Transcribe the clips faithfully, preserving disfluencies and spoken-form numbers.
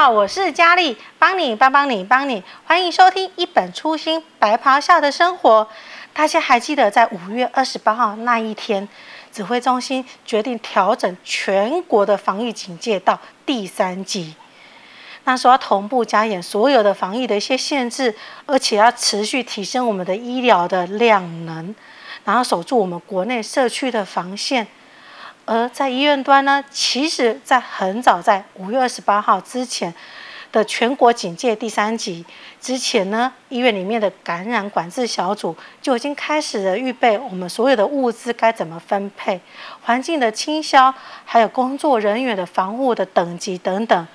好，我是佳丽，帮你帮帮你帮你，欢迎收听《一本初心白袍下的生活》。大家还记得在五月二十八号那一天，指挥中心决定调整全国的防疫警戒到第三级。那时候要同步加严所有的防疫的一些限制，而且要持续提升我们的医疗的量能，然后守住我们国内社区的防线。而在医院端呢，其实在很早，在五月二十八号之前的全国警戒第三级之前呢，医院里面的感染管制小组就已经开始了预备我们所有的物资该怎么分配、环境的清消，还有工作人员的防护的等级等等。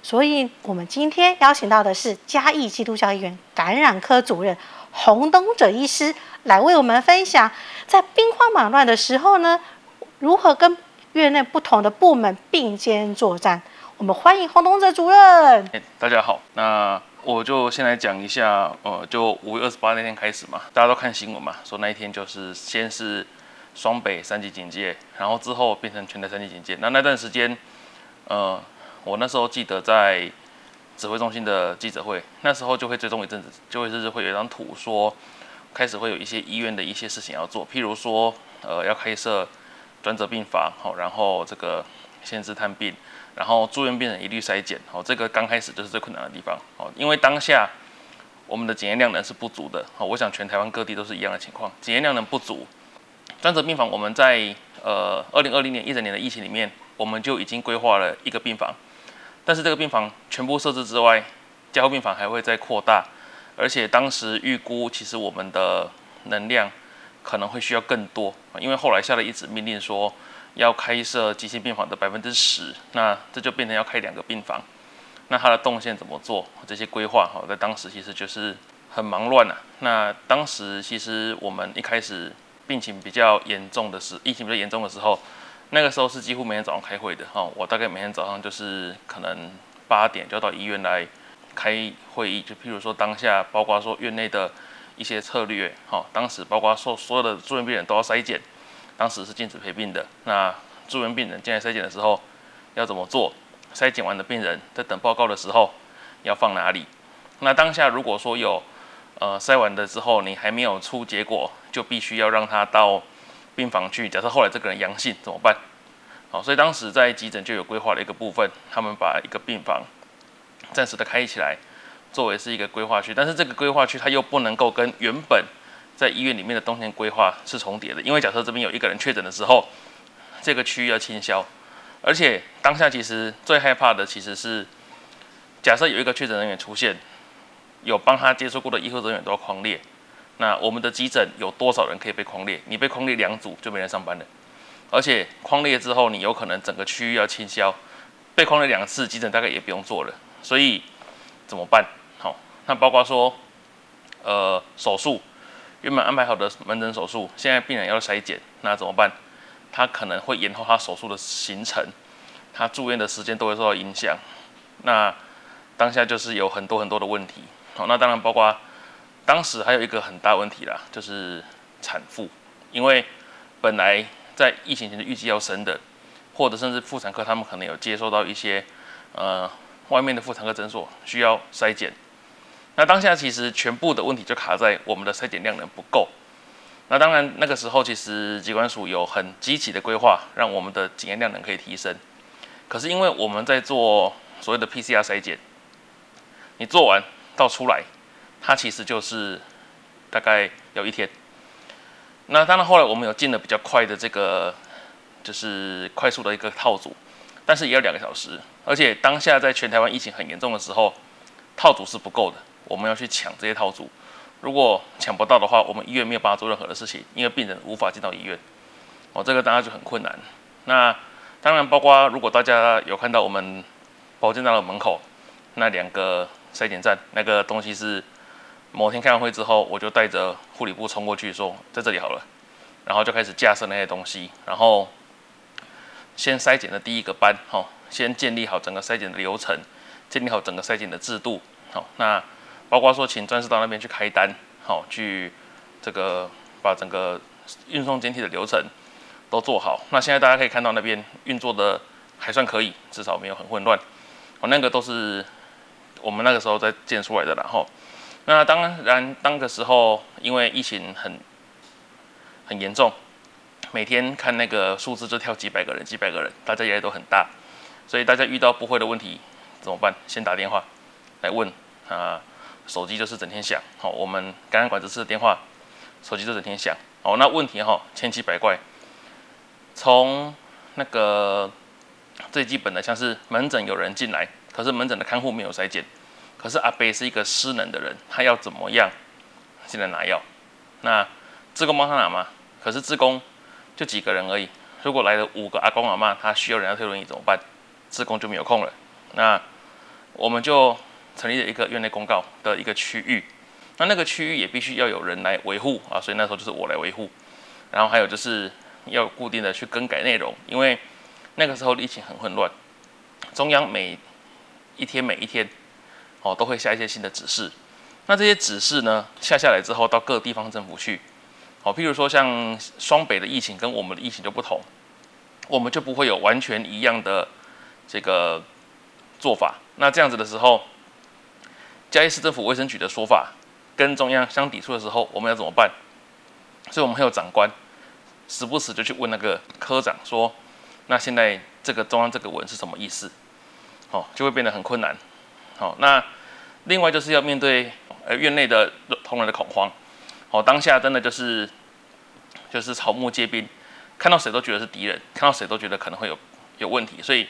所以我们今天邀请到的是嘉义基督教医院感染科主任洪东哲医师，来为我们分享在兵荒马乱的时候呢，如何跟院内不同的部门并肩作战。我们欢迎洪东哲主任。大家好，那我就先来讲一下，呃，就五月二十八那天开始嘛，大家都看新闻嘛，说那一天就是先是双北三级警戒，然后之后变成全台三级警戒。那那段时间，呃，我那时候记得在指挥中心的记者会，那时候就会追踪一阵子，就会是会有一张图说，开始会有一些医院的一些事情要做，譬如说，呃，要开设专责病房，好，然后这个限制探病。然后住院病人一律筛检，哦，这个刚开始就是最困难的地方，哦，因为当下我们的检验量能是不足的，哦，我想全台湾各地都是一样的情况，检验量能不足。专责病房我们在呃二零二零年一整年的疫情里面，我们就已经规划了一个病房，但是这个病房全部设置之外，加护病房还会再扩大，而且当时预估其实我们的能量可能会需要更多，因为后来下了一纸命令说，要开设急性病房的百分之十，那这就变成要开两个病房。那它的动线怎么做？这些规划在当时其实就是很忙乱啊。那当时其实我们一开始病情比较严重的时，疫情比较严重的时候，那个时候是几乎每天早上开会的哈。我大概每天早上就是可能八点就要到医院来开会议，就譬如说当下包括说院内的一些策略，哈，当时包括说所有的住院病人都要筛检。当时是禁止陪病的，那住院病人进来筛检的时候要怎么做？筛检完的病人在等报告的时候要放哪里？那当下如果说有呃筛完的之后你还没有出结果，就必须要让他到病房去。假设后来这个人阳性怎么办？好，所以当时在急诊就有规划的一个部分，他们把一个病房暂时的开起来，作为是一个规划区，但是这个规划区它又不能够跟原本在医院里面的动线规划是重叠的，因为假设这边有一个人确诊的时候，这个区域要清消，而且当下其实最害怕的其实是，假设有一个确诊人员出现，有帮他接触过的医护人员都要匡列，那我们的急诊有多少人可以被匡列？你被匡列两组就没人上班了，而且匡列之后你有可能整个区域要清消，被匡列两次急诊大概也不用做了，所以怎么办？好，那包括说，呃，手术。原本安排好的门诊手术，现在病人要筛检，那怎么办？他可能会延后他手术的行程，他住院的时间都会受到影响。那当下就是有很多很多的问题。好，那当然包括当时还有一个很大问题啦，就是产妇，因为本来在疫情前就预计要生的，或者甚至妇产科他们可能有接受到一些呃外面的妇产科诊所需要筛检。那当下其实全部的问题就卡在我们的筛检量能不够。那当然那个时候其实疾管署有很积极的规划，让我们的检验量能可以提升。可是因为我们在做所谓的 P C R 筛检，你做完到出来，它其实就是大概有一天。那当然后来我们有进了比较快的这个，就是快速的一个套组，但是也要两个小时。而且当下在全台湾疫情很严重的时候，套组是不够的。我们要去抢这些套组，如果抢不到的话，我们医院没有办法做任何的事情，因为病人无法进到医院，哦，这个大家就很困难。那当然包括如果大家有看到我们保健大楼门口那两个筛检站，那个东西是某天开完会之后，我就带着护理部冲过去说在这里好了，然后就开始架设那些东西，然后先筛检的第一个班，哦，先建立好整个筛检的流程，建立好整个筛检的制度，好，哦，那。包括说请专事到那边去开单，好，去这个把整个运送检体的流程都做好。那现在大家可以看到那边运作的还算可以，至少没有很混乱。哦，那个都是我们那个时候在建出来的啦，然后那当然当个时候因为疫情很很严重，每天看那个数字就跳几百个人，几百个人，大家压力都很大，所以大家遇到不会的问题怎么办？先打电话来问啊、呃，手机就是整天响，好、哦，我们感染管这次的电话，手机就整天响，哦，那问题哈、哦、千奇百怪，从那个最基本的像是门诊有人进来，可是门诊的看护没有筛检，可是阿伯是一个失能的人，他要怎么样进来拿药？那志工帮他拿嘛？可是志工就几个人而已，如果来了五个阿公阿嬷，他需要人家推轮椅怎么办？志工就没有空了。那我们就成立了一个院内公告的一个区域，那那个区域也必须要有人来维护啊，所以那时候就是我来维护，然后还有就是要固定的去更改内容，因为那个时候疫情很混乱，中央每一天每一天哦都会下一些新的指示，那这些指示呢下下来之后到各地方政府去。好，譬如说像双北的疫情跟我们的疫情就不同，我们就不会有完全一样的这个做法。那这样子的时候，嘉义市政府卫生局的说法跟中央相抵触的时候，我们要怎么办？所以我们还有长官时不时就去问那个科长说：“那现在这个中央这个文是什么意思？”哦，就会变得很困难。好，那另外就是要面对呃院内的同仁的恐慌。哦，当下真的就是就是草木皆兵，看到谁都觉得是敌人，看到谁都觉得可能会有有问题，所以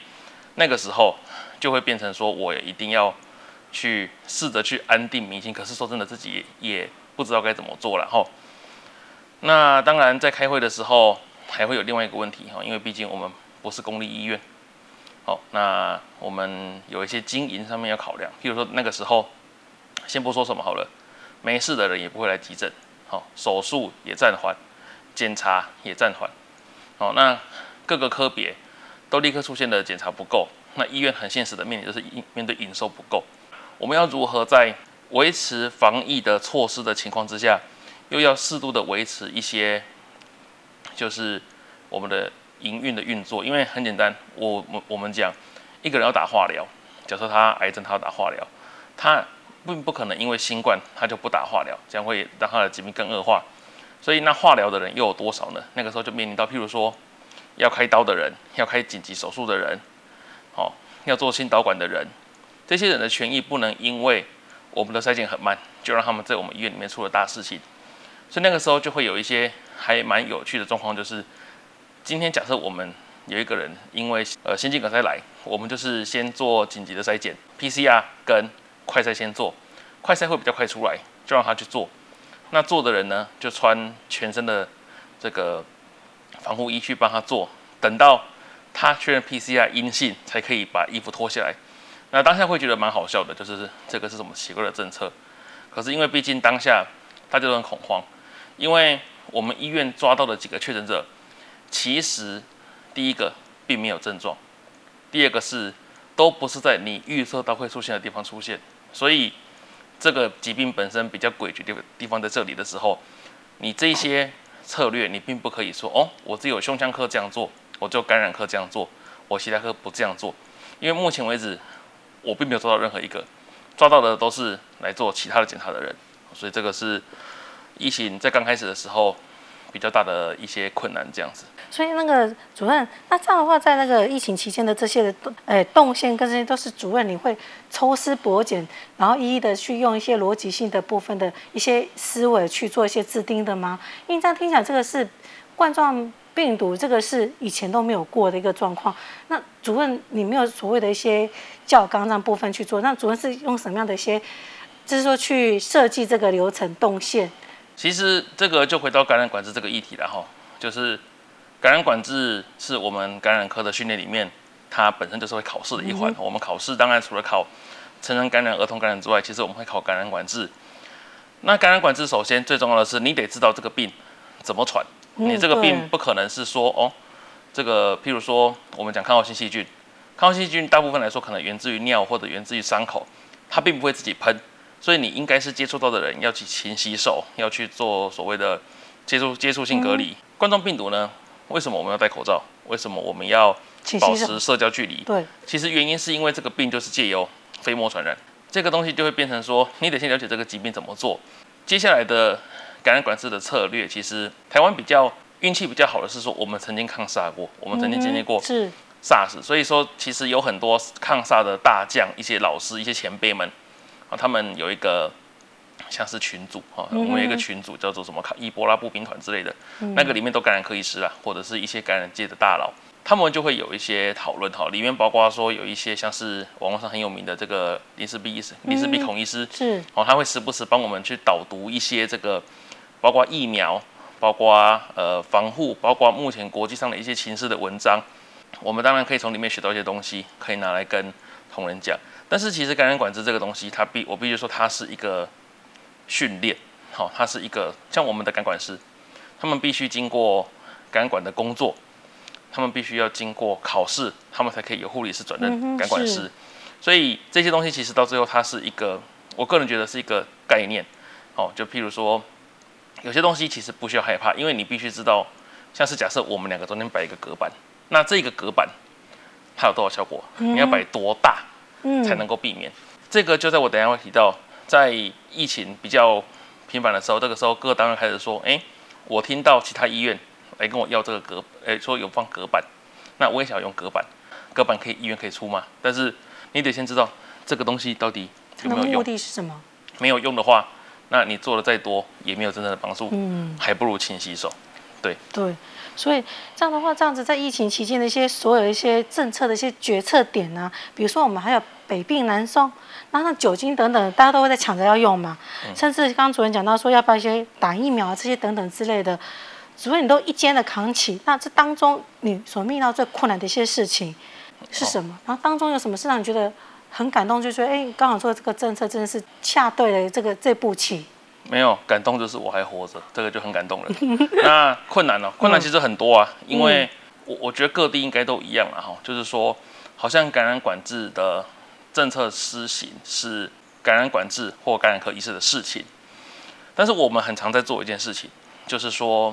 那个时候就会变成说，我也一定要去试着去安定民心。可是说真的，自己 也, 也不知道该怎么做了。吼，那当然在开会的时候还会有另外一个问题哈，因为毕竟我们不是公立医院，哦，那我们有一些经营上面要考量，譬如说那个时候先不说什么好了，没事的人也不会来急诊。好，手术也暂缓，检查也暂缓。好，那各个科别都立刻出现了检查不够，那医院很现实的面临就是面对营收不够。我们要如何在维持防疫的措施的情况之下，又要适度的维持一些就是我们的营运的运作？因为很简单，我我们讲一个人要打化疗，假设他癌症他要打化疗，他并不可能因为新冠他就不打化疗，这样会让他的疾病更恶化。所以那化疗的人又有多少呢？那个时候就面临到，譬如说要开刀的人、要开紧急手术的人、哦、要做心导管的人，这些人的权益不能因为我们的筛检很慢，就让他们在我们医院里面出了大事情。所以那个时候就会有一些还蛮有趣的状况，就是今天假设我们有一个人因为呃心肌梗塞来，我们就是先做紧急的筛检 P C R 跟快筛先做，快筛会比较快出来，就让他去做。那做的人呢，就穿全身的这个防护衣去帮他做，等到他确认 P C R 阴性，才可以把衣服脱下来。那当下会觉得蛮好笑的，就是这个是什么奇怪的政策？可是因为毕竟当下大家都很恐慌，因为我们医院抓到的几个确诊者，其实第一个并没有症状，第二个是都不是在你预测到会出现的地方出现。所以，这个疾病本身比较诡谲的地方在这里的时候，你这些策略你并不可以说哦，我只有胸腔科这样做，我只有感染科这样做，我其他科不这样做，因为目前为止我并没有抓到任何一个，抓到的都是来做其他的检查的人，所以这个是疫情在刚开始的时候比较大的一些困难这样子。所以那个主任，那这样的话，在那个疫情期间的这些的诶动线跟这些都是主任你会抽丝剥茧，然后一一的去用一些逻辑性的部分的一些思维去做一些制定的吗？因为这样听起来，这个是冠状病毒，这个是以前都没有过的一个状况。那主任你没有所谓的一些教纲上部分去做，那主任是用什么样的一些，就是说去设计这个流程动线？其实这个就回到感染管制这个议题了哈，就是感染管制是我们感染科的训练里面，它本身就是会考试的一环。嗯、我们考试当然除了考成人感染、儿童感染之外，其实我们会考感染管制。那感染管制首先最重要的是，你得知道这个病怎么传。嗯、你这个病不可能是说哦，这个譬如说我们讲抗药性细菌，抗药性细菌大部分来说可能源自于尿或者源自于伤口，它并不会自己喷。所以你应该是接触到的人要去勤洗手，要去做所谓的接触接触性隔离。嗯、冠状病毒呢，为什么我们要戴口罩？为什么我们要保持社交距离？对，其实原因是因为这个病就是借由飞沫传染，这个东西就会变成说，你得先了解这个疾病怎么做。接下来的感染管制的策略，其实台湾比较运气比较好的是说，我们曾经抗SARS过，我们曾经经历过是 SARS， 所以说其实有很多抗SARS的大将、一些老师、一些前辈们，他们有一个像是群组，我们有一个群组叫做什么伊波拉步兵团之类的，那个里面都感染科医师啦，或者是一些感染界的大佬。他们就会有一些讨论哈，里面包括说有一些像是网络上很有名的这个林氏璧医师、林氏璧孔医师，是哦，他会时不时帮我们去导读一些这个，包括疫苗、包括呃防护、包括目前国际上的一些情势的文章。我们当然可以从里面学到一些东西，可以拿来跟同仁讲。但是其实感染管制这个东西，它必我必须说它是一个训练，好、哦，它是一个像我们的感管师，他们必须经过感管的工作。他们必须要经过考试，他们才可以有护理师转任感管师、嗯，所以这些东西其实到最后，它是一个，我个人觉得是一个概念。哦，就譬如说，有些东西其实不需要害怕，因为你必须知道，像是假设我们两个中间摆一个隔板，那这个隔板它有多少效果？嗯、你要摆多大才能够避免、嗯？这个就在我等一下会提到，在疫情比较频繁的时候，这个时候各单位开始说，哎、欸，我听到其他医院。来跟我要这个隔，哎，说有放隔板，那我也想用隔板，隔板可以医院可以出吗？但是你得先知道这个东西到底有没有用，目的是什么？没有用的话，那你做的再多也没有真正的帮助，嗯，还不如勤洗手，对对。所以这样的话，这样子在疫情期间的一些所有一些政策的一些决策点啊，比如说我们还有北病南送，然后酒精等等，大家都会在抢着要用嘛，嗯、甚至刚刚主任讲到说要不要一些打疫苗啊这些等等之类的。主任，你都一肩的扛起，那这当中你所面临到最困难的一些事情是什么？哦、然后当中有什么事让你觉得很感动？就说，哎，刚好做这个政策真的是下对了这个这步棋。没有感动，就是我还活着，这个就很感动了。那困难呢、哦？困难其实很多啊，嗯、因为我我觉得各地应该都一样啊，就是说，好像感染管制的政策施行是感染管制或感染科医师的事情，但是我们很常在做一件事情，就是说。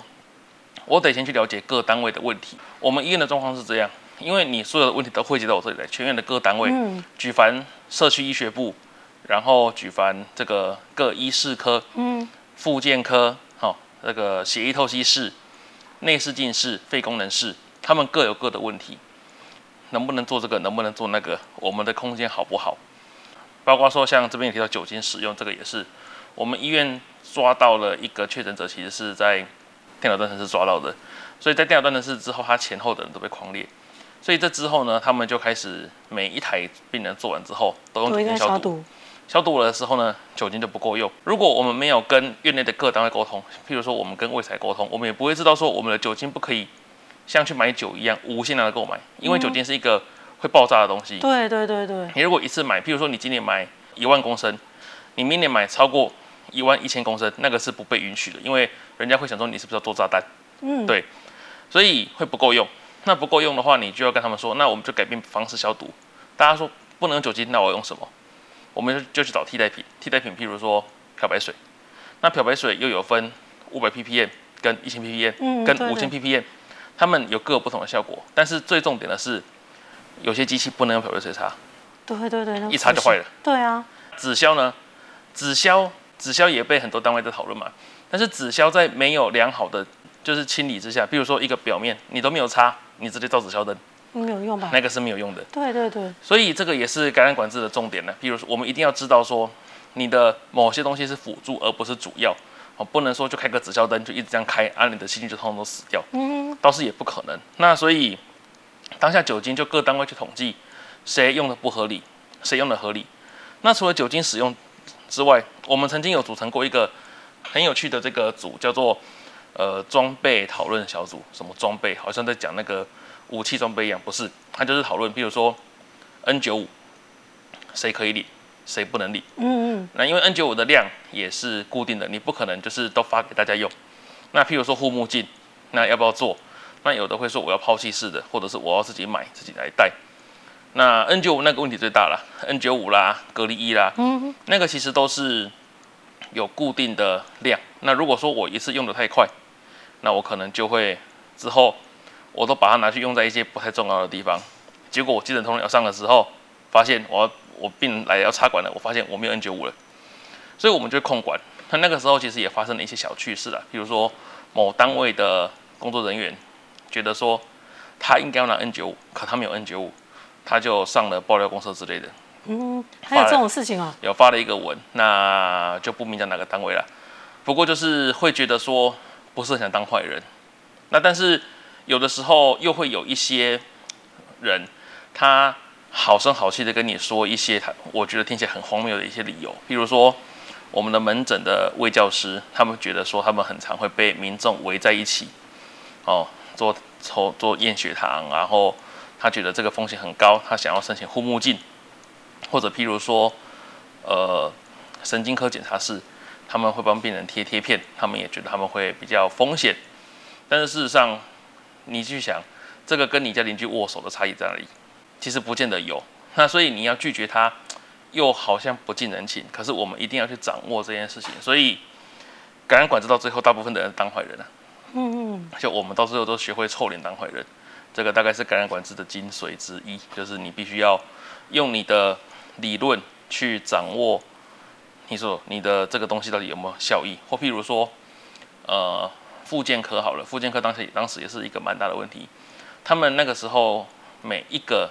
我得先去了解各单位的问题。我们医院的状况是这样，因为你所有的问题都汇集到我这里来，全院的各单位，嗯、举凡社区医学部，然后举凡这个各医事科、嗯、复健科、好、哦、这个血液透析室、内视镜室、肺功能室，他们各有各的问题，能不能做这个，能不能做那个？我们的空间好不好？包括说像这边也提到酒精使用，这个也是我们医院抓到了一个确诊者，其实是在。电脑断层是抓到的，所以在电脑断层是之后，他前后的人都被匡列，所以这之后呢，他们就开始每一台病人做完之后，都用酒精消毒。消毒了的时候呢，酒精就不够用。如果我们没有跟院内的各单位沟通，譬如说我们跟卫材沟通，我们也不会知道说我们的酒精不可以像去买酒一样无限量的购买，因为酒精是一个会爆炸的东西。嗯、对对对对。你如果一次买，譬如说你今年买一万公升，你明年买超过。一万一千公升，那个是不被允许的，因为人家会想说你是不是要做炸弹，嗯，对，所以会不够用。那不够用的话，你就要跟他们说，那我们就改变方式消毒。大家说不能用酒精，那我用什么？我们就去找替代品。替代品，譬如说漂白水。那漂白水又有分五百 ppm 跟一千 ppm，、嗯、跟五千 ppm， 他们有各有不同的效果。但是最重点的是，有些机器不能用漂白水擦，对对对，一擦就坏了。对啊。紫消呢？紫消。紫消也被很多单位在讨论嘛，但是紫消在没有良好的就是清理之下，比如说一个表面你都没有擦，你直接照紫消灯，没有用吧？那个是没有用的。对对对。所以这个也是感染管制的重点呢。比如说我们一定要知道说，你的某些东西是辅助而不是主要，哦，不能说就开个紫消灯就一直这样开，啊，你的细菌就通通都死掉，嗯，倒是也不可能。那所以当下酒精就各单位去统计谁用的不合理，谁用的合理。那除了酒精使用。之外，我们曾经有组成过一个很有趣的这个组，叫做呃装备讨论小组。什么装备？好像在讲那个武器装备一样，不是？它就是讨论，譬如说 N 九十五 谁可以领，谁不能领。嗯嗯。那因为 N 九十五 的量也是固定的，你不可能就是都发给大家用。那譬如说护目镜，那要不要做？那有的会说我要抛弃式的，或者是我要自己买自己来戴。那 N 九十五 那个问题最大啦 ，N 九十五 啦，隔离衣啦，嗯，那个其实都是有固定的量。那如果说我一次用的太快，那我可能就会之后我都把它拿去用在一些不太重要的地方。结果我急诊通要上的时候，发现我要我病人来要插管了，我发现我没有 N 九十五 了，所以我们就控管。那那个时候其实也发生了一些小趣事啦，比如说某单位的工作人员觉得说他应该要拿 N 九十五， 可他没有 N 九十五， 他就上了爆料公社之类的。嗯，还有这种事情啊？有发了一个文，那就不明讲哪个单位了。不过就是会觉得说不是很想当坏人，那但是有的时候又会有一些人，他好声好气的跟你说一些他我觉得听起来很荒谬的一些理由，譬如说我们的门诊的卫教师，他们觉得说他们很常会被民众围在一起，哦，做抽做验血糖，然后他觉得这个风险很高，他想要申请护目镜，或者譬如说，呃，神经科检查室。他们会帮病人贴贴片，他们也觉得他们会比较风险，但是事实上，你去想，这个跟你家邻居握手的差异在哪里？其实不见得有。那所以你要拒绝他，又好像不近人情。可是我们一定要去掌握这件事情。所以感染管制到最后，大部分的人当坏人啊。嗯嗯。就我们到最后都学会臭脸当坏人，这个大概是感染管制的精髓之一，就是你必须要用你的理论去掌握。你说你的这个东西到底有没有效益？或譬如说，呃，复健科好了，复健科当时当时也是一个蛮大的问题。他们那个时候每一个，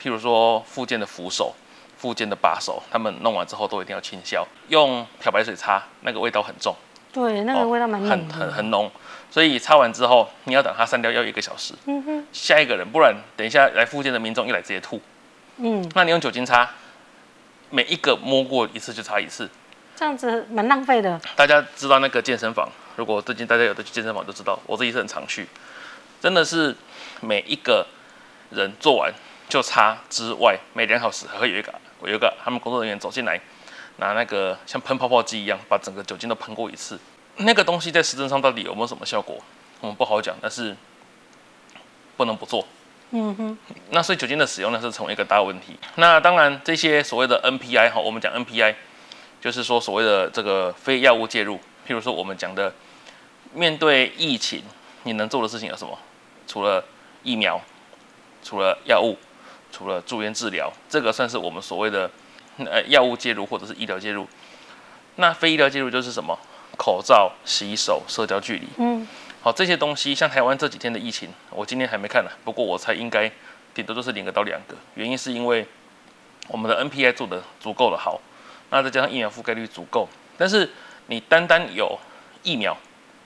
譬如说复健的扶手、复健的把手，他们弄完之后都一定要清消，用漂白水擦，那个味道很重。对，那个味道蛮浓、哦，很很很浓。所以擦完之后，你要等它散掉要一个小时。嗯哼。下一个人，不然等一下来复健的民众一来直接吐。嗯。那你用酒精擦。每一个摸过一次就擦一次，这样子蛮浪费的。大家知道那个健身房，如果最近大家有的去健身房就知道，我自己是很常去，真的是每一个人做完就擦之外，每两小时还会有一个，我有一个他们工作人员走进来，拿那个像喷泡泡机一样，把整个酒精都喷过一次。那个东西在实证上到底有没有什么效果，我们不好讲，但是不能不做。嗯哼，那所以酒精的使用呢是成为一个大问题。那当然，这些所谓的 N P I 哈，我们讲 N P I， 就是说所谓的这个非药物介入。譬如说我们讲的，面对疫情，你能做的事情有什么？除了疫苗，除了药物，除了住院治疗，这个算是我们所谓的呃药物介入或者是医疗介入。那非医疗介入就是什么？口罩、洗手、社交距离。嗯。好，这些东西像台湾这几天的疫情，我今天还没看呢、啊，不过我猜应该顶多就是零个到两个。原因是因为我们的 N P I 做得足够的好，那再加上疫苗覆盖率足够。但是你单单有疫苗，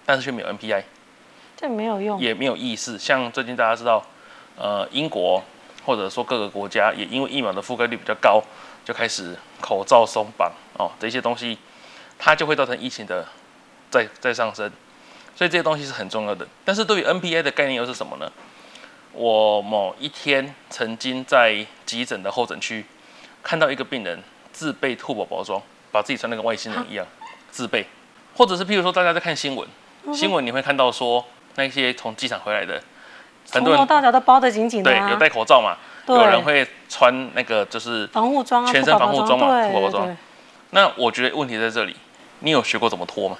但是却没有 N P I， 这没有用，也没有意思。像最近大家知道，呃，英国或者说各个国家也因为疫苗的覆盖率比较高，就开始口罩松绑哦，这些东西它就会造成疫情的再再上升。所以这些东西是很重要的，但是对于 N P I 的概念又是什么呢？我某一天曾经在急诊的候诊区看到一个病人自备兔宝宝装，把自己穿得跟外星人一样自备，或者是譬如说大家在看新闻，新闻你会看到说那些从机场回来的，很多人从头到脚都包得紧紧的、啊，对，有戴口罩嘛，有人会穿那个就是防护装，全身防护装嘛，兔宝宝装。那我觉得问题在这里，你有学过怎么脱吗？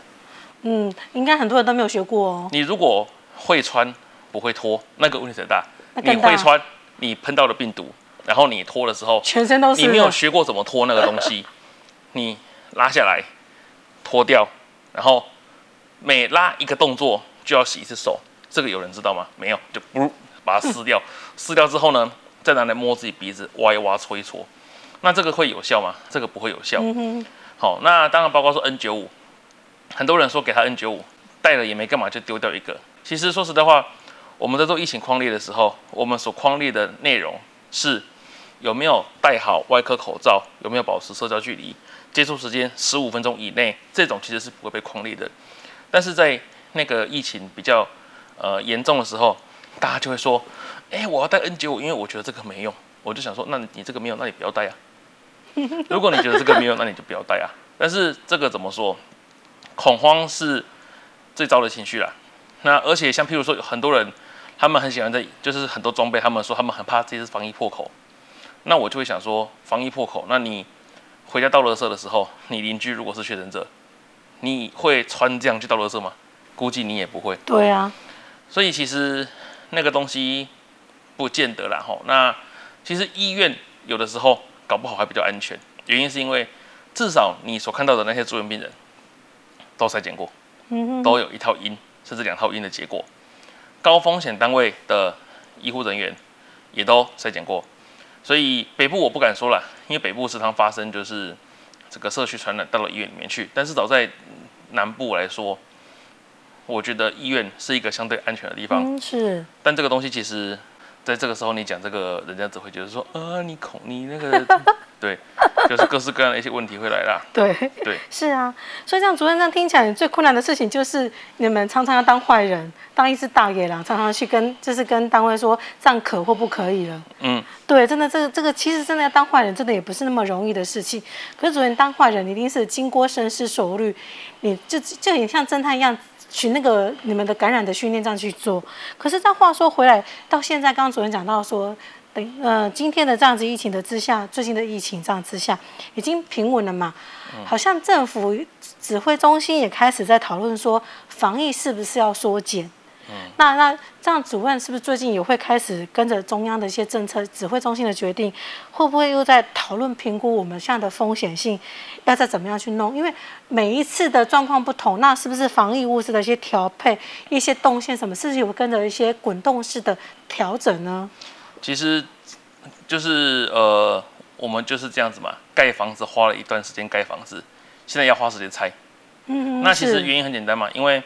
嗯，应该很多人都没有学过哦。你如果会穿不会脱，那个问题才大。你会穿，你喷到了病毒，然后你脱的时候，全身都是。你没有学过怎么脱那个东西，你拉下来，脱掉，然后每拉一个动作就要洗一次手，这个有人知道吗？没有，就不把它撕掉，撕掉之后呢，再拿来摸自己鼻子，挖一挖，搓一搓。那这个会有效吗？这个不会有效。嗯、好，那当然包括说 N 九十五。很多人说给他 N 九十五， 戴了也没干嘛，就丢掉一个。其实说实在话，我们在做疫情匡列的时候，我们所匡列的内容是有没有戴好外科口罩，有没有保持社交距离，接触时间十五分钟以内，这种其实是不会被匡列的。但是在那个疫情比较呃严重的时候，大家就会说，哎、欸，我要戴 N 九十五， 因为我觉得这个没用。我就想说，那你这个没用，那你不要戴啊。如果你觉得这个没用，那你就不要戴啊。但是这个怎么说？恐慌是最糟的情绪啦。那而且像譬如说，有很多人他们很喜欢在，就是很多装备，他们说他们很怕这次防疫破口。那我就会想说，防疫破口，那你回家倒垃圾的时候，你邻居如果是确诊者，你会穿这样去倒垃圾吗？估计你也不会。对啊。所以其实那个东西不见得啦吼。那其实医院有的时候搞不好还比较安全，原因是因为至少你所看到的那些住院病人都筛检过，都有一套阴甚至两套阴的结果。高风险单位的医护人员也都筛检过，所以北部我不敢说啦，因为北部时常发生就是这个社区传染到了医院里面去。但是早在南部来说，我觉得医院是一个相对安全的地方。嗯、是。但这个东西其实，在这个时候你讲这个，人家只会觉得说，呃，你恐你那个，对，就是各式各样的一些问题会来啦。对对，是啊。所以这样主任，这样听起来最困难的事情就是你们常常要当坏人，当一只大野狼，常常去跟就是跟单位说这样可或不可以了。嗯。对，真的，这个这个其实真的要当坏人，真的也不是那么容易的事情。可是主任当坏人，你一定是经过深思熟虑，你就就很像侦探一样，去那个你们的感染的训练这样去做。可是，这话说回来，到现在，刚刚主任讲到说，等呃今天的这样子疫情的之下，最近的疫情这样之下，已经平稳了嘛？好像政府指挥中心也开始在讨论说，防疫是不是要缩减？嗯、那那这样，主任是不是最近也会开始跟着中央的一些政策、指挥中心的决定，会不会又在讨论评估我们现在的风险性，要再怎么样去弄？因为每一次的状况不同，那是不是防疫物资的一些调配、一些动线，什么是不是有跟着一些滚动式的调整呢？其实，就是呃，我们就是这样子嘛，盖房子花了一段时间盖房子，现在要花时间拆。嗯，那其实原因很简单嘛，因为。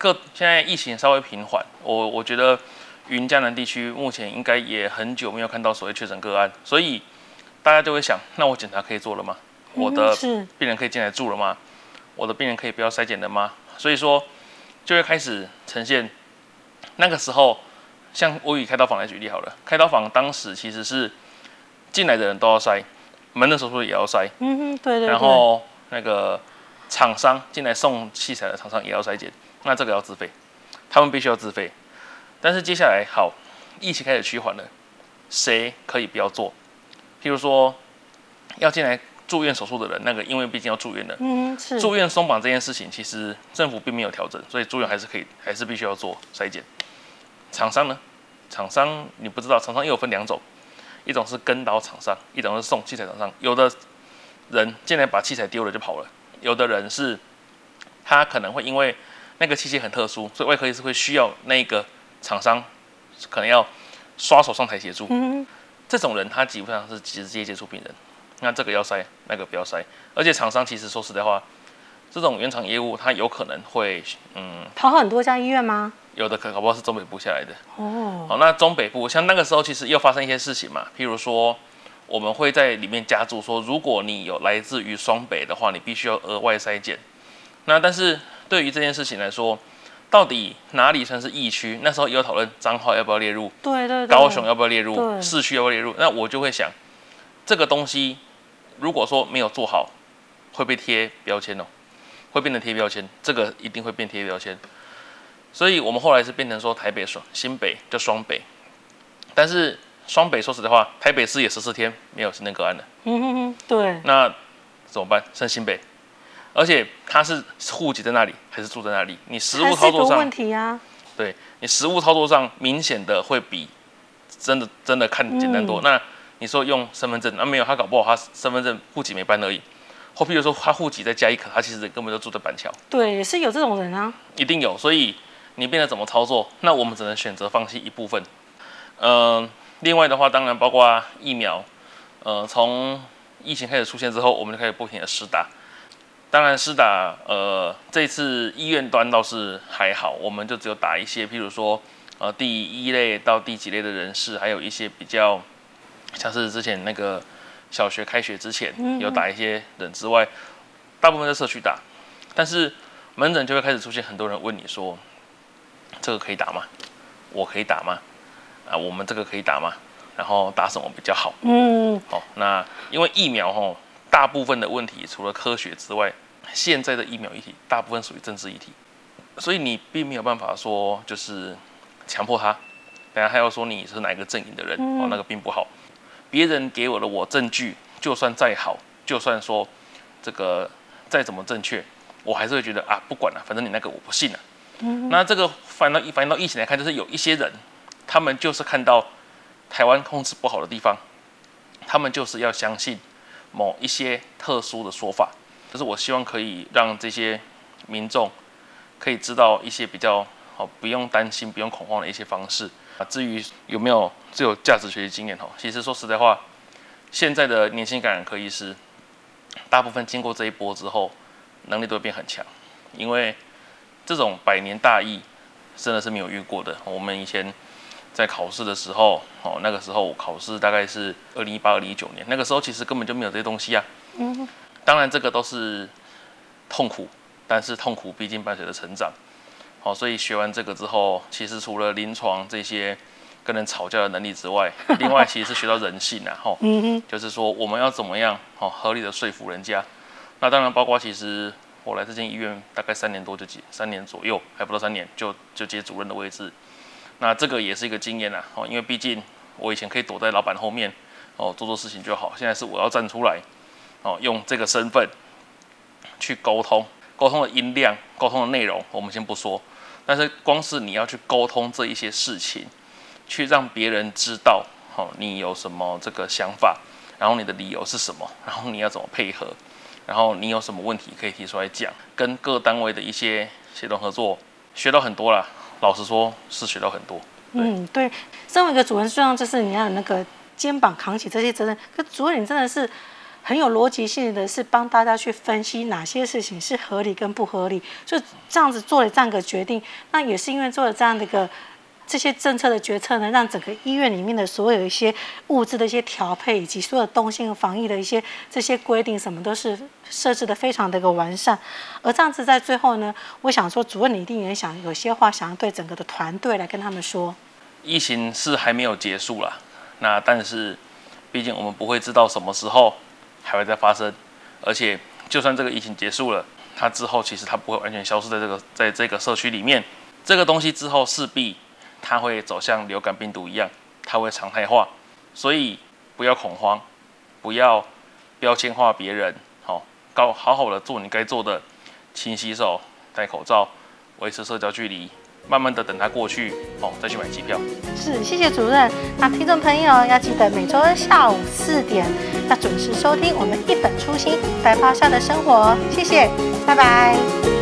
各现在疫情稍微平缓，我我觉得云嘉南地区目前应该也很久没有看到所谓确诊个案，所以大家就会想，那我检查可以做了吗？我的病人可以进来住了吗？我的病人可以不要筛检了吗？所以说就会开始呈现那个时候，像我以开刀房来举例好了，开刀房当时其实是进来的人都要筛，门诊手术也要筛，嗯对 对, 對，然后那个厂商进来送器材的厂商也要筛检。那这个要自费，他们必须要自费。但是接下来好，疫情开始趋缓了，谁可以不要做？譬如说，要进来住院手术的人，那个因为毕竟要住院了，嗯，是住院松绑这件事情，其实政府并没有调整，所以住院还是可以，还是必须要做筛检。厂商呢？厂商你不知道，厂商又有分两种，一种是跟导厂商，一种是送器材厂商。有的人进来把器材丢了就跑了，有的人是他可能会因为那个器械很特殊，所以外科医师会需要那个厂商可能要刷手上台协助。嗯、这种人他基本上是直接接触病人，那这个要筛，那个不要筛。而且厂商其实说实在话，这种原厂业务他有可能会嗯跑很多家医院吗？有的可搞不好是中北部下来的哦。好，那中北部像那个时候其实又发生一些事情嘛，譬如说我们会在里面加注说，如果你有来自于双北的话，你必须要额外筛检。那但是。对于这件事情来说，到底哪里算是疫区？那时候也有讨论彰化要不要列入，对对对，高雄要不要列入，市区要不要列入？那我就会想，这个东西如果说没有做好，会被贴标签哦，会变成贴标签，这个一定会变贴标签。所以我们后来是变成说台北双新北叫双北，但是双北说实在话，台北市也十四天没有新增个案了，嗯哼哼，对，那怎么办？剩新北。而且他是户籍在那里，还是住在那里？你实务操作上，问题啊、对你实务操作上明显的会比真的真的看简单多。嗯、那你说用身份证，那、啊、没有他搞不好他身份证户籍没办而已。或譬如说他户籍在嘉义，可他其实根本就住在板桥。对，也是有这种人啊，一定有。所以你变得怎么操作？那我们只能选择放弃一部分。嗯、呃，另外的话，当然包括疫苗。呃，从疫情开始出现之后，我们就开始不停的施打。当然施打，呃，这次医院端倒是还好，我们就只有打一些，譬如说，呃，第一类到第几类的人士，还有一些比较，像是之前那个小学开学之前有打一些人之外，大部分在社区打，但是门诊就会开始出现很多人问你说，这个可以打吗？我可以打吗？啊，我们这个可以打吗？然后打什么比较好？嗯，好、哦，那因为疫苗吼。大部分的问题除了科学之外，现在的疫苗议题大部分属于政治议题，所以你并没有办法说就是强迫他。等下他要说你是哪一个阵营的人、嗯、哦，那个并不好。别人给我的我证据，就算再好，就算说这个再怎么正确，我还是会觉得啊，不管了、啊，反正你那个我不信了、啊。嗯、那这个反到反到疫情来看，就是有一些人他们就是看到台湾控制不好的地方，他们就是要相信某一些特殊的说法。就是我希望可以让这些民众可以知道一些比较不用担心、不用恐慌的一些方式。至于有没有最有价值学习经验，其实说实在话，现在的年轻感染科医师大部分经过这一波之后，能力都会变很强，因为这种百年大疫真的是没有遇过的。我们以前在考试的时候，哦，那个时候我考试大概是二零一八、二零一九年，那个时候其实根本就没有这些东西啊。嗯，当然这个都是痛苦，但是痛苦毕竟伴随着成长。好，所以学完这个之后，其实除了临床这些跟人吵架的能力之外，另外其实是学到人性啊，吼，就是说我们要怎么样，哦，合理的说服人家。那当然包括其实我来这间医院大概三年多就接，三年左右还不到三年就就接主任的位置。那这个也是一个经验啊，哦，因为毕竟我以前可以躲在老板后面，哦，做做事情就好，现在是我要站出来，哦，用这个身份去沟通。沟通的音量、沟通的内容，我们先不说，但是光是你要去沟通这一些事情，去让别人知道，哦，你有什么这个想法，然后你的理由是什么，然后你要怎么配合，然后你有什么问题可以提出来讲，跟各单位的一些协同合作，学到很多啦。老实说，是学到很多。嗯，对，身为一个主任，最重要就是你要有那个肩膀扛起这些责任。可主任，你真的是很有逻辑性的，是帮大家去分析哪些事情是合理跟不合理，所以这样子做了这样一个决定。那也是因为做了这样的一个这些政策的决策呢，让整个医院里面的所有一些物资的一些调配，以及所有动性防疫的一些这些规定，什么都是设置的非常的一个完善。而这样子在最后呢，我想说，主任你一定也想有些话想要对整个的团队来跟他们说。疫情是还没有结束啦，那但是毕竟我们不会知道什么时候还会再发生，而且就算这个疫情结束了，它之后其实它不会完全消失在这个在这个社区里面。这个东西之后势必它会走向流感病毒一样，它会常态化，所以不要恐慌，不要标签化别人，好，好好好的做你该做的，勤洗手、戴口罩、维持社交距离。慢慢的等它过去，哦，再去买机票。是，谢谢主任。那听众朋友要记得每周二下午四点要准时收听我们一本初心白袍下的生活。谢谢，拜拜。